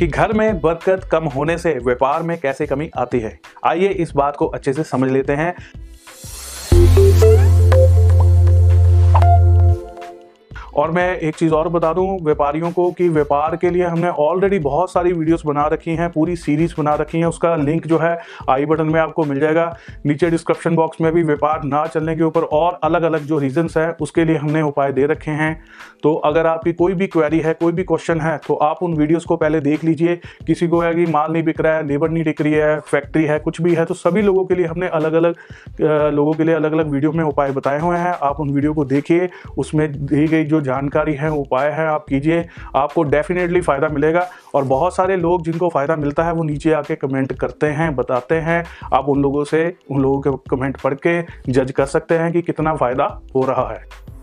कि घर में बरकत कम होने से व्यापार में कैसे कमी आती है। आइए इस बात को अच्छे से समझ लेते हैं। और मैं एक चीज़ और बता दूं व्यापारियों को कि व्यापार के लिए हमने ऑलरेडी बहुत सारी वीडियोस बना रखी हैं, पूरी सीरीज़ बना रखी हैं। उसका लिंक जो है आई बटन में आपको मिल जाएगा, नीचे डिस्क्रिप्शन बॉक्स में भी व्यापार ना चलने के ऊपर और अलग अलग जो रीज़न्स हैं उसके लिए हमने उपाय दे रखे हैं। तो अगर आपकी कोई भी क्वेरी है, कोई भी क्वेश्चन है, तो आप उन वीडियोज़ को पहले देख लीजिए। किसी को है कि माल नहीं बिक रहा है, लेबर नहीं बिक रही है, फैक्ट्री है, कुछ भी है, तो सभी लोगों के लिए हमने अलग अलग वीडियो में उपाय बताए हुए हैं। आप उन वीडियो को देखिए, उसमें दी गई जो जानकारी है, उपाय है, आप कीजिए, आपको डेफिनेटली फ़ायदा मिलेगा। और बहुत सारे लोग जिनको फ़ायदा मिलता है वो नीचे आके कमेंट करते हैं, बताते हैं। आप उन लोगों के कमेंट पढ़ के जज कर सकते हैं कि कितना फ़ायदा हो रहा है।